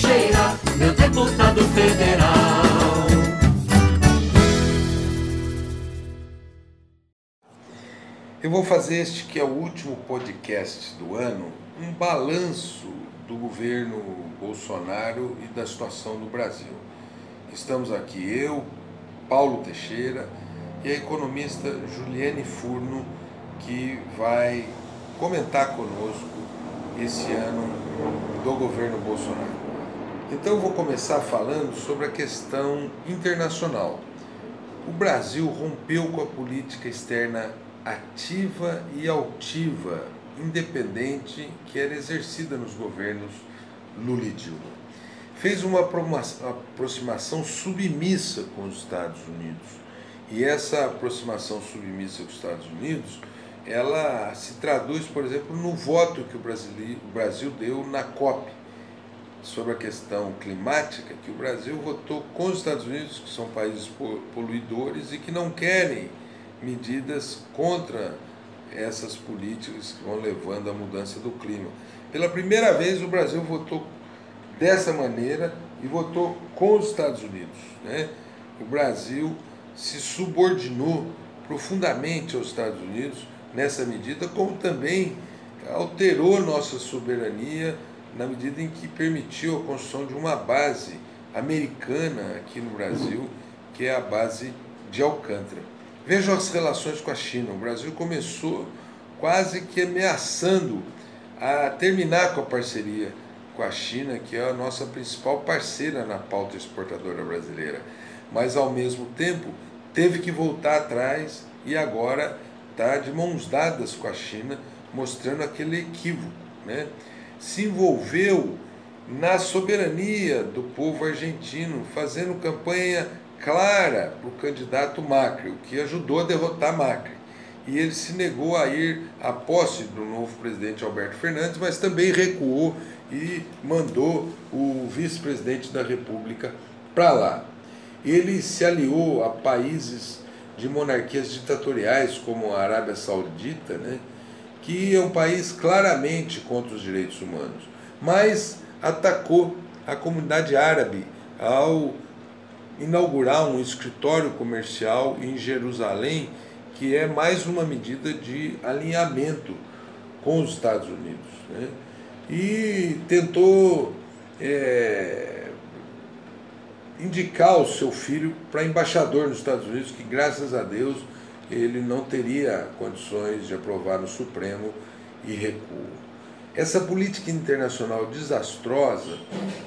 Teixeira, meu deputado federal. Eu vou fazer este que é o último podcast do ano, um balanço do governo Bolsonaro e da situação do Brasil. Estamos aqui eu, Paulo Teixeira e a economista Juliane Furno, que vai comentar conosco esse ano do governo Bolsonaro. Então eu vou começar falando sobre a questão internacional. O Brasil rompeu com a política externa ativa e altiva, independente, que era exercida nos governos Lula e Dilma. Fez uma aproximação submissa com os Estados Unidos. E essa aproximação submissa com os Estados Unidos, ela se traduz, por exemplo, no voto que o Brasil deu na COP sobre a questão climática, que o Brasil votou com os Estados Unidos, que são países poluidores e que não querem medidas contra essas políticas que vão levando à mudança do clima. Pela primeira vez o Brasil votou dessa maneira e votou com os Estados Unidos, né? O Brasil se subordinou profundamente aos Estados Unidos nessa medida, como também alterou nossa soberania na medida em que permitiu a construção de uma base americana aqui no Brasil, que é a base de Alcântara. Vejam as relações com a China. O Brasil começou quase que ameaçando a terminar com a parceria com a China, que é a nossa principal parceira na pauta exportadora brasileira. Mas, ao mesmo tempo, teve que voltar atrás e agora está de mãos dadas com a China, mostrando aquele equívoco, né? Se envolveu na soberania do povo argentino, fazendo campanha clara para o candidato Macri, o que ajudou a derrotar Macri. E ele se negou a ir à posse do novo presidente Alberto Fernandes, mas também recuou e mandou o vice-presidente da República para lá. Ele se aliou a países de monarquias ditatoriais, como a Arábia Saudita, né, que é um país claramente contra os direitos humanos, mas atacou a comunidade árabe ao inaugurar um escritório comercial em Jerusalém, que é mais uma medida de alinhamento com os Estados Unidos, né? E tentou indicar o seu filho para embaixador nos Estados Unidos, que graças a Deus ele não teria condições de aprovar no Supremo e recuou. Essa política internacional desastrosa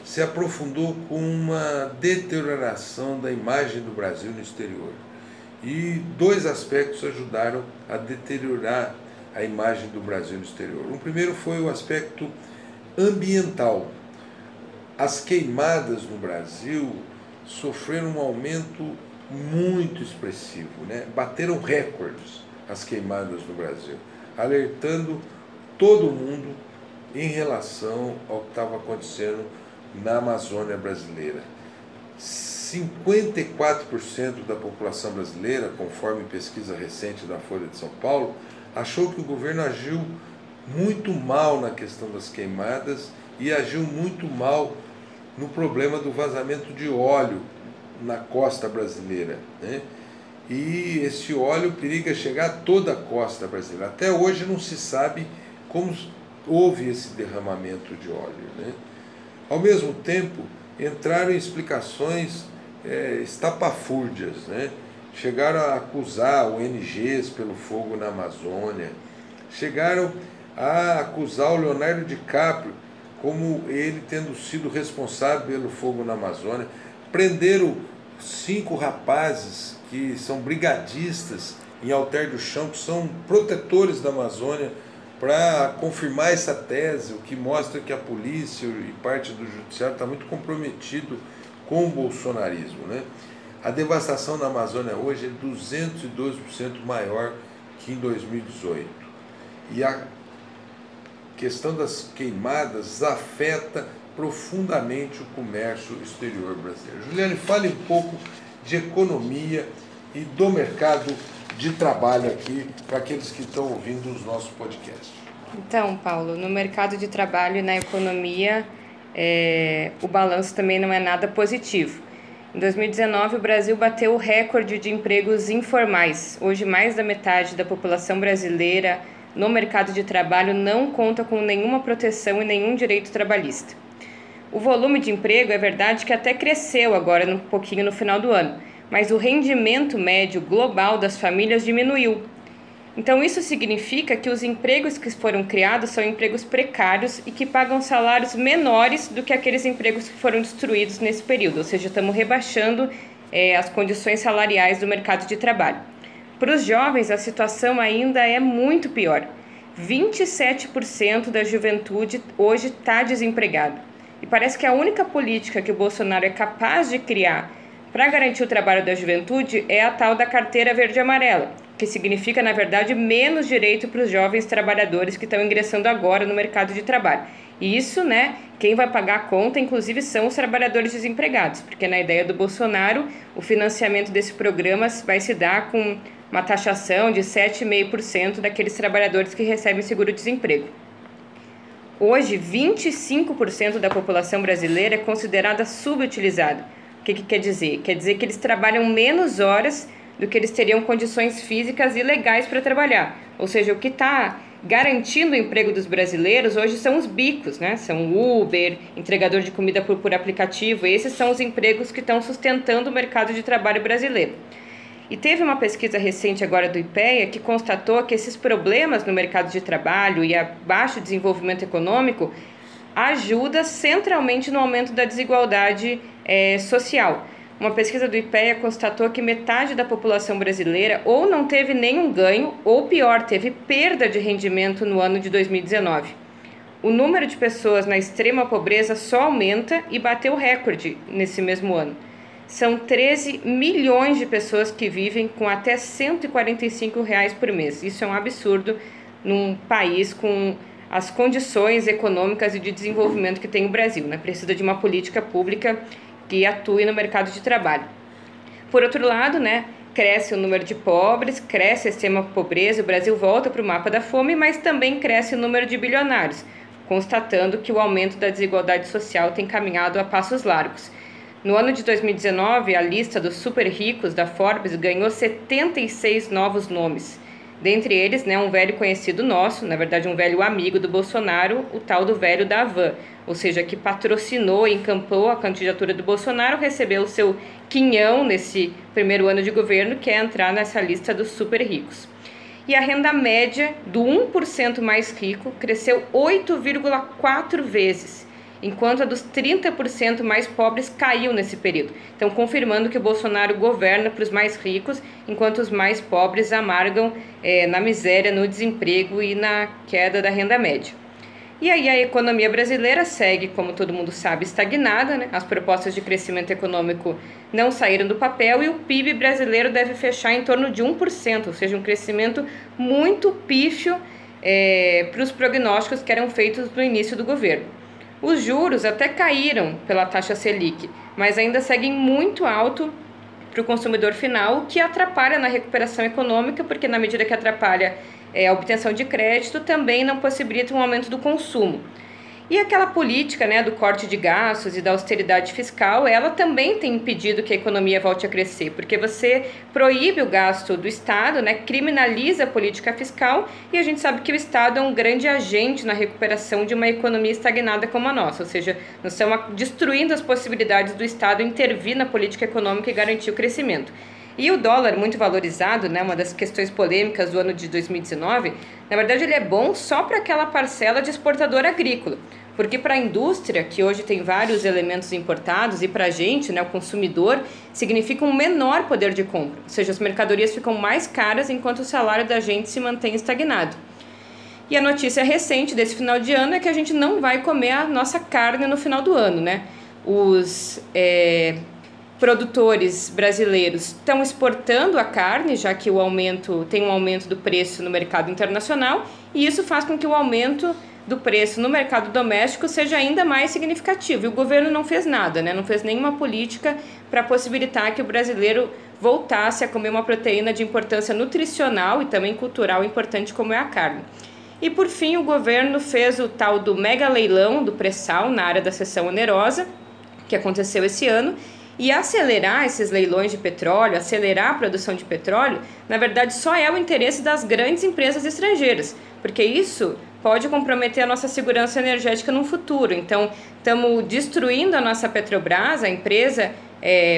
se aprofundou com uma deterioração da imagem do Brasil no exterior. E dois aspectos ajudaram a deteriorar a imagem do Brasil no exterior. O primeiro foi o aspecto ambiental. As queimadas no Brasil sofreram um aumento muito expressivo, né? Bateram recordes as queimadas no Brasil, alertando todo mundo em relação ao que estava acontecendo na Amazônia brasileira. 54% da população brasileira, conforme pesquisa recente da Folha de São Paulo, achou que o governo agiu muito mal na questão das queimadas e agiu muito mal no problema do vazamento de óleo na costa brasileira, né? E esse óleo periga chegar a toda a costa brasileira. Até hoje não se sabe como houve esse derramamento de óleo, né? Ao mesmo tempo, entraram em explicações estapafúrdias, né? Chegaram a acusar ONGs pelo fogo na Amazônia, chegaram a acusar o Leonardo DiCaprio como ele tendo sido responsável pelo fogo na Amazônia. Prenderam 5 rapazes que são brigadistas em Alter do Chão, que são protetores da Amazônia, para confirmar essa tese, o que mostra que a polícia e parte do judiciário está muito comprometido com o bolsonarismo, né? A devastação na Amazônia hoje é 212% maior que em 2018. E a questão das queimadas afeta profundamente o comércio exterior brasileiro. Juliane, fale um pouco de economia e do mercado de trabalho aqui para aqueles que estão ouvindo os nossos podcasts. Então, Paulo, no mercado de trabalho e na economia, o balanço também não é nada positivo. Em 2019, o Brasil bateu o recorde de empregos informais. Hoje, mais da metade da população brasileira no mercado de trabalho não conta com nenhuma proteção e nenhum direito trabalhista. O volume de emprego, é verdade que até cresceu agora um pouquinho no final do ano, mas o rendimento médio global das famílias diminuiu. Então, isso significa que os empregos que foram criados são empregos precários e que pagam salários menores do que aqueles empregos que foram destruídos nesse período, ou seja, estamos rebaixando as condições salariais do mercado de trabalho. Para os jovens, a situação ainda é muito pior. 27% da juventude hoje está desempregado. E parece que a única política que o Bolsonaro é capaz de criar para garantir o trabalho da juventude é a tal da carteira verde e amarela, que significa, na verdade, menos direito para os jovens trabalhadores que estão ingressando agora no mercado de trabalho. E isso, né, quem vai pagar a conta, inclusive, são os trabalhadores desempregados, porque na ideia do Bolsonaro, o financiamento desse programa vai se dar com uma taxação de 7,5% daqueles trabalhadores que recebem seguro-desemprego. Hoje, 25% da população brasileira é considerada subutilizada. O que quer dizer? Quer dizer que eles trabalham menos horas do que eles teriam condições físicas e legais para trabalhar. Ou seja, o que está garantindo o emprego dos brasileiros hoje são os bicos, né? São Uber, entregador de comida por aplicativo. Esses são os empregos que estão sustentando o mercado de trabalho brasileiro. E teve uma pesquisa recente agora do IPEA que constatou que esses problemas no mercado de trabalho e a baixo desenvolvimento econômico ajuda centralmente no aumento da desigualdade social. Uma pesquisa do IPEA constatou que metade da população brasileira ou não teve nenhum ganho, ou pior, teve perda de rendimento no ano de 2019. O número de pessoas na extrema pobreza só aumenta e bateu recorde nesse mesmo ano. São 13 milhões de pessoas que vivem com até R$ 145 por mês. Isso é um absurdo num país com as condições econômicas e de desenvolvimento que tem o Brasil, né? Precisa de uma política pública que atue no mercado de trabalho. Por outro lado, né, cresce o número de pobres, cresce a extrema pobreza, o Brasil volta para o mapa da fome, mas também cresce o número de bilionários, constatando que o aumento da desigualdade social tem caminhado a passos largos. No ano de 2019, a lista dos super ricos da Forbes ganhou 76 novos nomes. Dentre eles, né, um velho conhecido nosso, na verdade um velho amigo do Bolsonaro, o tal do velho da Havan, ou seja, que patrocinou e encampou a candidatura do Bolsonaro, recebeu o seu quinhão nesse primeiro ano de governo, que é entrar nessa lista dos super ricos. E a renda média do 1% mais rico cresceu 8,4 vezes, enquanto a dos 30% mais pobres caiu nesse período. Então, confirmando que o Bolsonaro governa para os mais ricos, enquanto os mais pobres amargam na miséria, no desemprego e na queda da renda média. E aí a economia brasileira segue, como todo mundo sabe, estagnada, né? As propostas de crescimento econômico não saíram do papel e o PIB brasileiro deve fechar em torno de 1%, ou seja, um crescimento muito pífio para os prognósticos que eram feitos no início do governo. Os juros até caíram pela taxa Selic, mas ainda seguem muito alto para o consumidor final, o que atrapalha na recuperação econômica, porque na medida que atrapalha a obtenção de crédito, também não possibilita um aumento do consumo. E aquela política, né, do corte de gastos e da austeridade fiscal, ela também tem impedido que a economia volte a crescer, porque você proíbe o gasto do Estado, né, criminaliza a política fiscal, e a gente sabe que o Estado é um grande agente na recuperação de uma economia estagnada como a nossa, ou seja, nós estamos destruindo as possibilidades do Estado intervir na política econômica e garantir o crescimento. E o dólar muito valorizado, né, uma das questões polêmicas do ano de 2019, na verdade ele é bom só para aquela parcela de exportador agrícola, porque para a indústria, que hoje tem vários elementos importados, e para a gente, né, o consumidor, significa um menor poder de compra, ou seja, as mercadorias ficam mais caras enquanto o salário da gente se mantém estagnado. E a notícia recente desse final de ano é que a gente não vai comer a nossa carne no final do ano, né? Os produtores brasileiros estão exportando a carne, já que o aumento tem um aumento do preço no mercado internacional, e isso faz com que o aumento do preço no mercado doméstico seja ainda mais significativo. E o governo não fez nada, né? Não fez nenhuma política para possibilitar que o brasileiro voltasse a comer uma proteína de importância nutricional e também cultural importante como é a carne. E, por fim, o governo fez o tal do mega leilão do pré-sal na área da seção onerosa, que aconteceu esse ano, e acelerar esses leilões de petróleo, acelerar a produção de petróleo, na verdade, só é o interesse das grandes empresas estrangeiras, porque isso pode comprometer a nossa segurança energética no futuro. Então, estamos destruindo a nossa Petrobras, a empresa,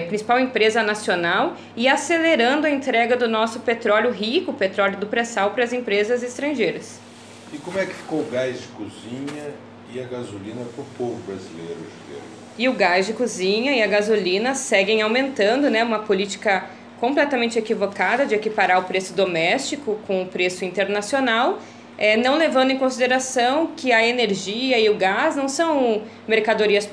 principal empresa nacional, e acelerando a entrega do nosso petróleo rico, petróleo do pré-sal, para as empresas estrangeiras. E como é que ficou o gás de cozinha e a gasolina para o povo brasileiro, Juliana? E o gás de cozinha e a gasolina seguem aumentando, né? Uma política completamente equivocada de equiparar o preço doméstico com o preço internacional, não levando em consideração que a energia e o gás não são mercadorias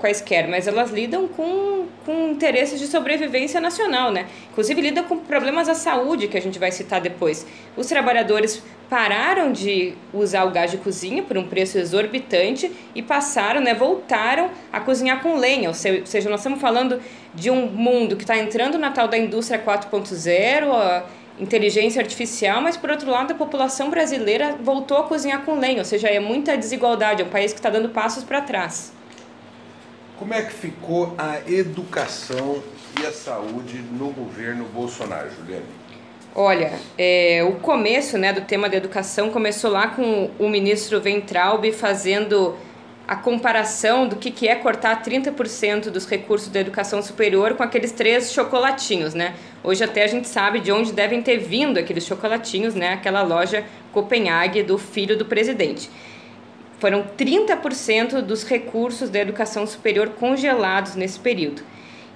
quaisquer, mas elas lidam com interesses de sobrevivência nacional, né? Inclusive lida com problemas da saúde, que a gente vai citar depois. Os trabalhadores pararam de usar o gás de cozinha por um preço exorbitante e passaram, né, voltaram a cozinhar com lenha. Ou seja, nós estamos falando de um mundo que está entrando na tal da indústria 4.0, a inteligência artificial, mas, por outro lado, a população brasileira voltou a cozinhar com lenha. Ou seja, é muita desigualdade, é um país que está dando passos para trás. Como é que ficou a educação e a saúde no governo Bolsonaro, Juliane? Olha, o começo, né, do tema da educação começou lá com o ministro Weintraub fazendo a comparação do que é cortar 30% dos recursos da educação superior com aqueles 3 chocolatinhos, né? Hoje até a gente sabe de onde devem ter vindo aqueles chocolatinhos, né? Aquela loja Copenhague do filho do presidente. Foram 30% dos recursos da educação superior congelados nesse período.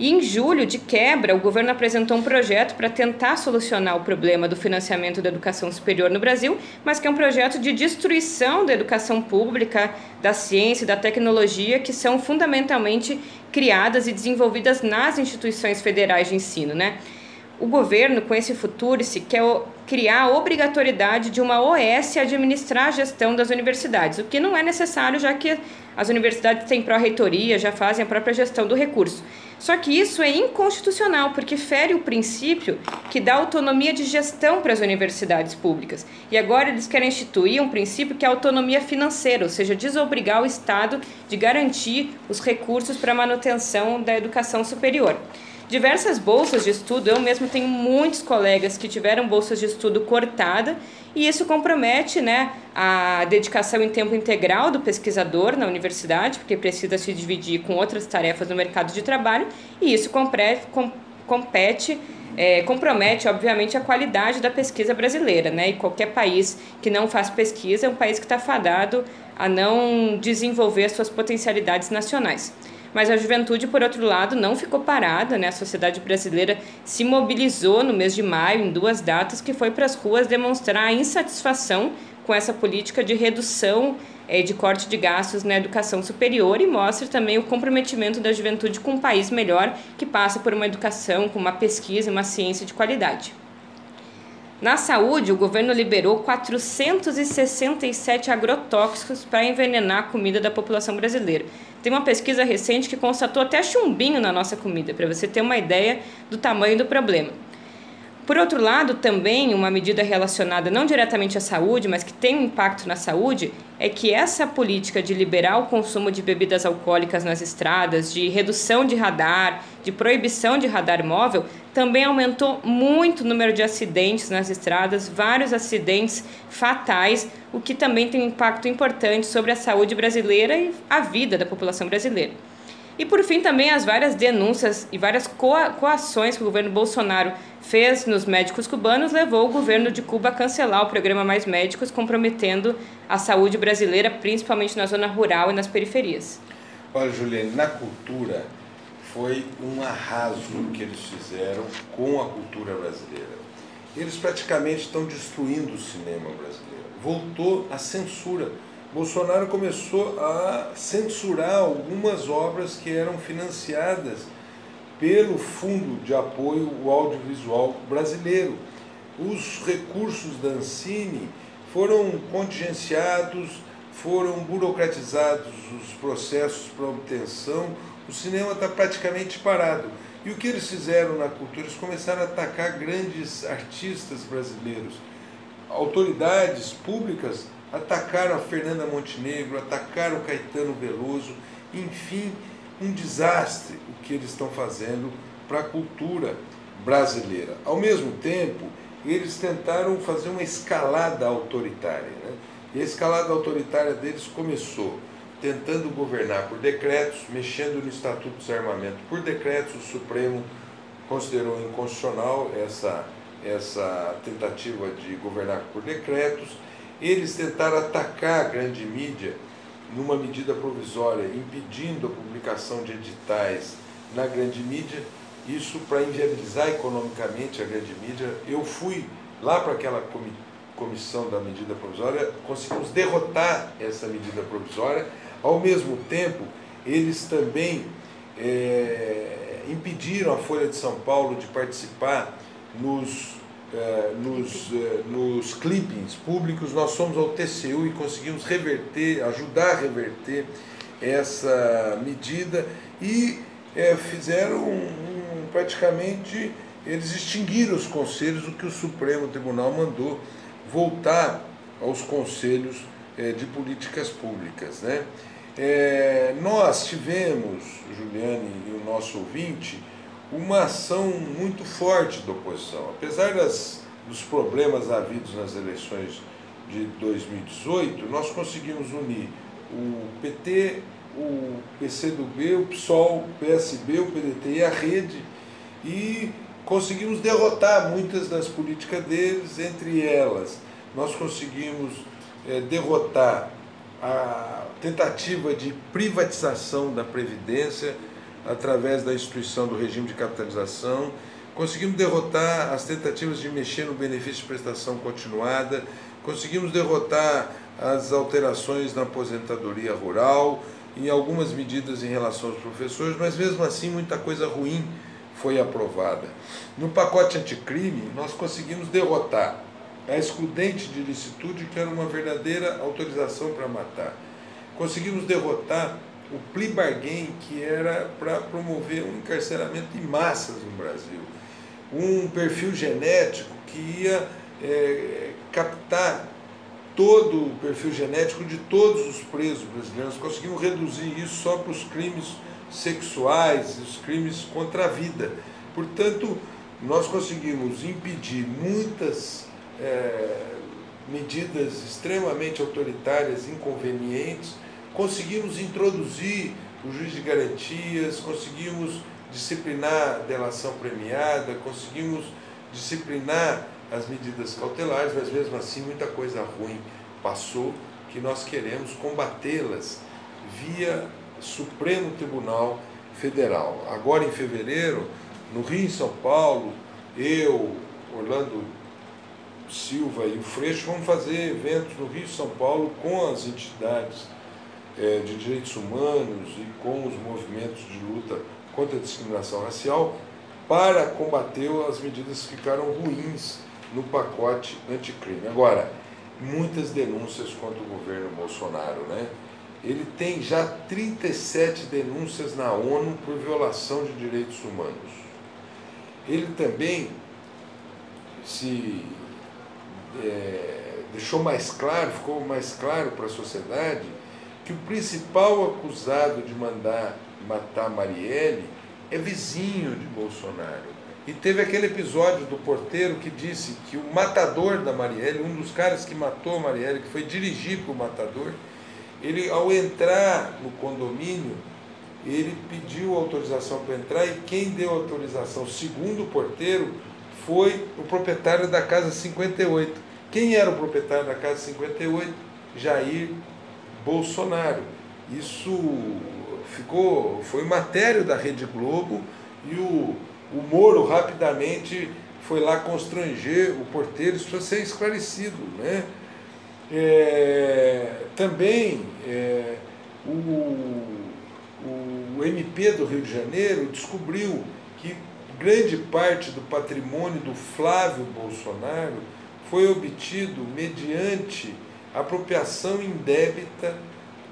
E em julho, de quebra, o governo apresentou um projeto para tentar solucionar o problema do financiamento da educação superior no Brasil, mas que é um projeto de destruição da educação pública, da ciência e da tecnologia, que são fundamentalmente criadas e desenvolvidas nas instituições federais de ensino, né? O governo, com esse futuro-se, quer criar a obrigatoriedade de uma OS administrar a gestão das universidades, o que não é necessário, já que as universidades têm pró-reitoria, já fazem a própria gestão do recurso. Só que isso é inconstitucional, porque fere o princípio que dá autonomia de gestão para as universidades públicas. E agora eles querem instituir um princípio que é a autonomia financeira, ou seja, desobrigar o Estado de garantir os recursos para a manutenção da educação superior. Diversas bolsas de estudo, eu mesmo tenho muitos colegas que tiveram bolsas de estudo cortada, e isso compromete, né, a dedicação em tempo integral do pesquisador na universidade, porque precisa se dividir com outras tarefas no mercado de trabalho, e isso compromete, obviamente, a qualidade da pesquisa brasileira, né? E qualquer país que não faz pesquisa é um país que está fadado a não desenvolver suas potencialidades nacionais. Mas a juventude, por outro lado, não ficou parada, né? A sociedade brasileira se mobilizou no mês de maio, em 2 datas, que foi para as ruas demonstrar a insatisfação com essa política de redução de corte de gastos na educação superior, e mostra também o comprometimento da juventude com um país melhor, que passa por uma educação, com uma pesquisa, uma ciência de qualidade. Na saúde, o governo liberou 467 agrotóxicos para envenenar a comida da população brasileira. Tem uma pesquisa recente que constatou até chumbinho na nossa comida, para você ter uma ideia do tamanho do problema. Por outro lado, também uma medida relacionada não diretamente à saúde, mas que tem um impacto na saúde, é que essa política de liberar o consumo de bebidas alcoólicas nas estradas, de redução de radar, de proibição de radar móvel, também aumentou muito o número de acidentes nas estradas, vários acidentes fatais, o que também tem um impacto importante sobre a saúde brasileira e a vida da população brasileira. E, por fim, também as várias denúncias e várias coações que o governo Bolsonaro fez nos médicos cubanos levou o governo de Cuba a cancelar o programa Mais Médicos, comprometendo a saúde brasileira, principalmente na zona rural e nas periferias. Olha, Juliane, na cultura foi um arraso que eles fizeram com a cultura brasileira. Eles praticamente estão destruindo o cinema brasileiro. Voltou a censura. Bolsonaro começou a censurar algumas obras que eram financiadas pelo Fundo de Apoio ao Audiovisual Brasileiro. Os recursos da Ancine foram contingenciados, foram burocratizados os processos para obtenção, o cinema está praticamente parado. E o que eles fizeram na cultura? Eles começaram a atacar grandes artistas brasileiros, autoridades públicas atacaram a Fernanda Montenegro, atacaram o Caetano Veloso, enfim, um desastre o que eles estão fazendo para a cultura brasileira. Ao mesmo tempo, eles tentaram fazer uma escalada autoritária, né? E a escalada autoritária deles começou tentando governar por decretos, mexendo no Estatuto de Desarmamento por decretos. O Supremo considerou inconstitucional essa tentativa de governar por decretos. Eles tentaram atacar a grande mídia numa medida provisória, impedindo a publicação de editais na grande mídia, isso para inviabilizar economicamente a grande mídia. Eu fui lá para aquela comissão da medida provisória, conseguimos derrotar essa medida provisória. Ao mesmo tempo, eles também impediram a Folha de São Paulo de participar nos clippings públicos. Nós somos ao TCU e conseguimos reverter, ajudar a reverter essa medida, e fizeram praticamente, eles extinguiram os conselhos, o que o Supremo Tribunal mandou voltar aos conselhos de políticas públicas, né? Nós tivemos, Juliane e o nosso ouvinte, uma ação muito forte da oposição. Apesar dos problemas havidos nas eleições de 2018, nós conseguimos unir o PT, o PCdoB, o PSOL, o PSB, o PDT e a Rede, e conseguimos derrotar muitas das políticas deles. Entre elas, nós conseguimos derrotar a tentativa de privatização da Previdência através da instituição do regime de capitalização, conseguimos derrotar as tentativas de mexer no benefício de prestação continuada, conseguimos derrotar as alterações na aposentadoria rural, em algumas medidas em relação aos professores, mas mesmo assim muita coisa ruim foi aprovada. No pacote anticrime, nós conseguimos derrotar a excludente de licitude, que era uma verdadeira autorização para matar. Conseguimos derrotar o plea bargain, que era para promover um encarceramento em massas no Brasil, um perfil genético que ia captar todo o perfil genético de todos os presos brasileiros. Conseguimos reduzir isso só para os crimes sexuais, os crimes contra a vida. Portanto, nós conseguimos impedir muitas medidas extremamente autoritárias, inconvenientes. Conseguimos introduzir o juiz de garantias, conseguimos disciplinar a delação premiada, conseguimos disciplinar as medidas cautelares, mas mesmo assim muita coisa ruim passou, que nós queremos combatê-las via Supremo Tribunal Federal. Agora em fevereiro, no Rio, em São Paulo, eu, Orlando Silva e o Freixo vamos fazer eventos no Rio e São Paulo com as entidades de direitos humanos e com os movimentos de luta contra a discriminação racial para combater as medidas que ficaram ruins no pacote anticrime. Agora, muitas denúncias contra o governo Bolsonaro, né? Ele tem já 37 denúncias na ONU por violação de direitos humanos. Ele também se deixou mais claro, ficou mais claro para a sociedade, que o principal acusado de mandar matar Marielle é vizinho de Bolsonaro. E teve aquele episódio do porteiro que disse que o matador da Marielle, um dos caras que matou a Marielle, que foi dirigir para o matador, ele, ao entrar no condomínio, ele pediu autorização para entrar, e quem deu autorização, segundo o porteiro, foi o proprietário da Casa 58. Quem era o proprietário da Casa 58? Jair Bolsonaro. Isso foi matéria da Rede Globo, e o Moro rapidamente foi lá constranger o porteiro. Isso precisa ser esclarecido, né? Também o MP do Rio de Janeiro descobriu que grande parte do patrimônio do Flávio Bolsonaro foi obtido mediante apropriação indébita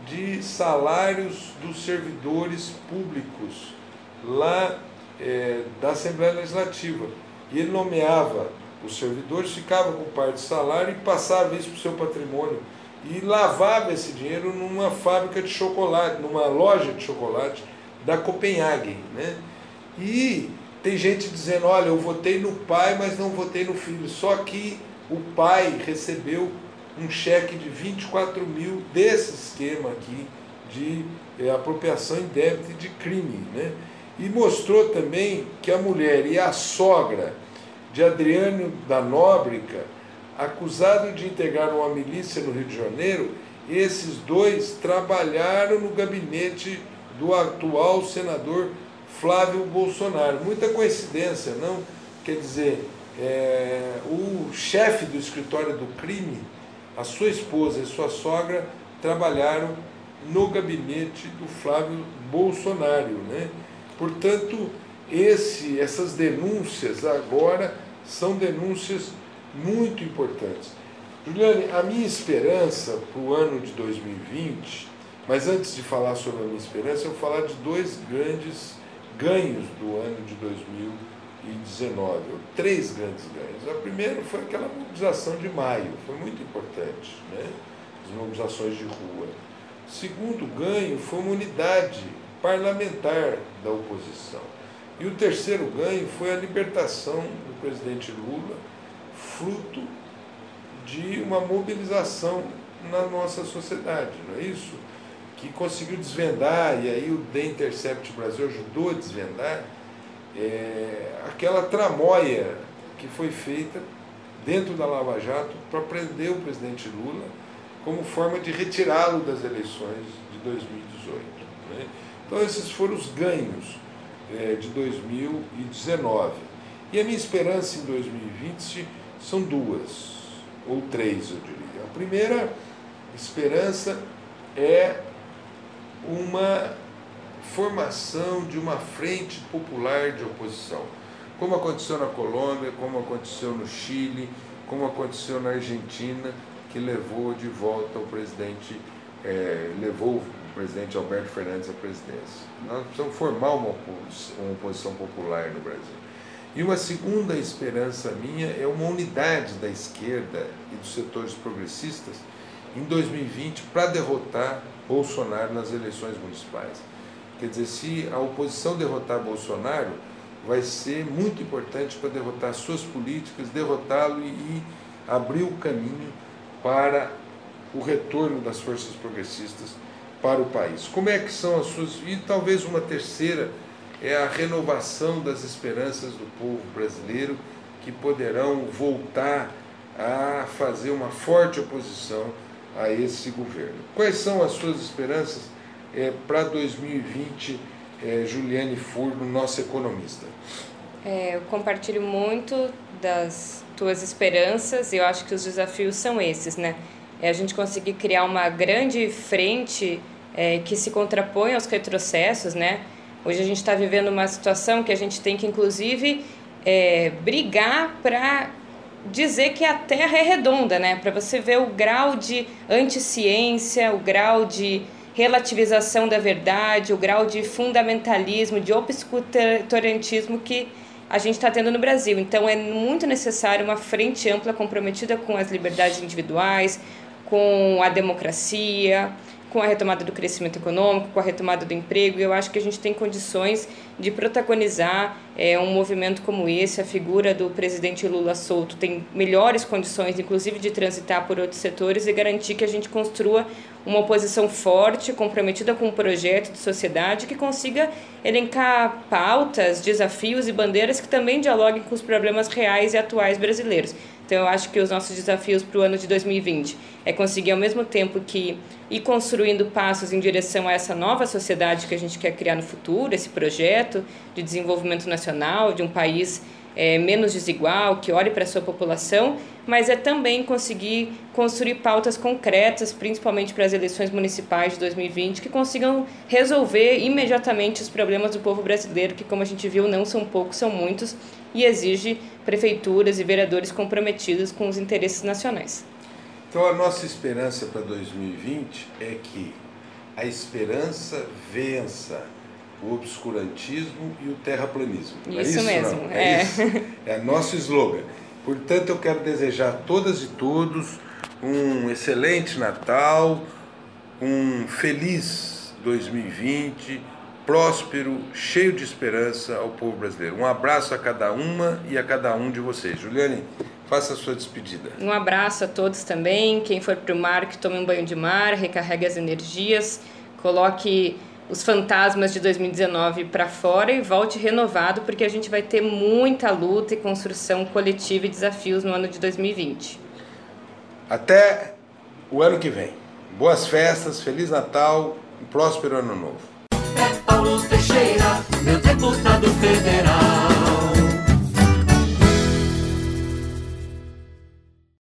de salários dos servidores públicos lá da Assembleia Legislativa. E ele nomeava os servidores, ficava com parte do salário e passava isso para o seu patrimônio. e lavava esse dinheiro numa fábrica de chocolate, numa loja de chocolate da Copenhague, né? E tem gente dizendo, olha, eu votei no pai, mas não votei no filho. Só que o pai recebeu um cheque de 24 mil desse esquema aqui de apropriação indevida de crime, né? E mostrou também que a mulher e a sogra de Adriano da Nóbrega, acusado de integrar uma milícia no Rio de Janeiro, esses dois trabalharam no gabinete do atual senador Flávio Bolsonaro. Muita coincidência, não? Quer dizer, o chefe do escritório do crime, a sua esposa e sua sogra trabalharam no gabinete do Flávio Bolsonaro, né? Portanto, essas denúncias agora são denúncias muito importantes. Juliane, a minha esperança para o ano de 2020, mas antes de falar sobre a minha esperança, eu vou falar de dois grandes ganhos do ano de 2019, ou três grandes ganhos. A primeira foi aquela mobilização de maio, foi muito importante, né? As mobilizações de rua. O segundo ganho foi uma unidade parlamentar da oposição. E o terceiro ganho foi a libertação do presidente Lula, fruto de uma mobilização na nossa sociedade, não é isso? Que conseguiu desvendar, e aí o The Intercept Brasil ajudou a desvendar, aquela tramóia que foi feita dentro da Lava Jato para prender o presidente Lula como forma de retirá-lo das eleições de 2018. Né? Então esses foram os ganhos de 2019. E a minha esperança em 2020 são duas, ou três, eu diria. A primeira esperança é uma formação de uma frente popular de oposição, como aconteceu na Colômbia, como aconteceu no Chile, como aconteceu na Argentina, que levou de volta o presidente, levou o presidente Alberto Fernandes à presidência. Nós precisamos formar uma oposição popular no Brasil. E uma segunda esperança minha é uma unidade da esquerda e dos setores progressistas em 2020 para derrotar Bolsonaro nas eleições municipais. Quer dizer, se a oposição derrotar Bolsonaro, vai ser muito importante para derrotar suas políticas, derrotá-lo e abrir o caminho para o retorno das forças progressistas para o país. Como é que são as suas... E talvez uma terceira é a renovação das esperanças do povo brasileiro, que poderão voltar a fazer uma forte oposição a esse governo. Quais são as suas esperanças para 2020, Juliane Furno, nossa economista? Eu compartilho muito das tuas esperanças e eu acho que os desafios são esses, né? É a gente conseguir criar uma grande frente que se contrapõe aos retrocessos, né? Hoje a gente está vivendo uma situação que a gente tem que, inclusive, brigar para dizer que a Terra é redonda, né? Para você ver o grau de anticiência, o grau de relativização da verdade, o grau de fundamentalismo, de obscurantismo que a gente está tendo no Brasil. Então é muito necessário uma frente ampla comprometida com as liberdades individuais, com a democracia, com a retomada do crescimento econômico, com a retomada do emprego, e eu acho que a gente tem condições de protagonizar um movimento como esse. A figura do presidente Lula solto tem melhores condições, inclusive de transitar por outros setores e garantir que a gente construa uma oposição forte, comprometida com um projeto de sociedade que consiga elencar pautas, desafios e bandeiras que também dialoguem com os problemas reais e atuais brasileiros. Então eu acho que os nossos desafios para o ano de 2020 é conseguir, ao mesmo tempo que ir construindo passos em direção a essa nova sociedade que a gente quer criar no futuro, esse projeto de desenvolvimento nacional, de um país menos desigual, que olhe para a sua população, mas é também conseguir construir pautas concretas, principalmente para as eleições municipais de 2020, que consigam resolver imediatamente os problemas do povo brasileiro, que, como a gente viu, não são poucos, são muitos, e exige prefeituras e vereadores comprometidos com os interesses nacionais. Então, a nossa esperança para 2020 é que a esperança vença o obscurantismo e o terraplanismo. Isso mesmo. É nosso slogan. Portanto, eu quero desejar a todas e todos um excelente Natal, um feliz 2020, próspero, cheio de esperança ao povo brasileiro. Um abraço a cada uma e a cada um de vocês. Juliane, faça a sua despedida. Um abraço a todos também. Quem for para o mar, que tome um banho de mar, recarregue as energias, coloque os fantasmas de 2019 para fora e volte renovado, porque a gente vai ter muita luta e construção coletiva e desafios no ano de 2020. Até o ano que vem. Boas festas, Feliz Natal, um próspero Ano Novo. É Paulo Teixeira, meu deputado federal.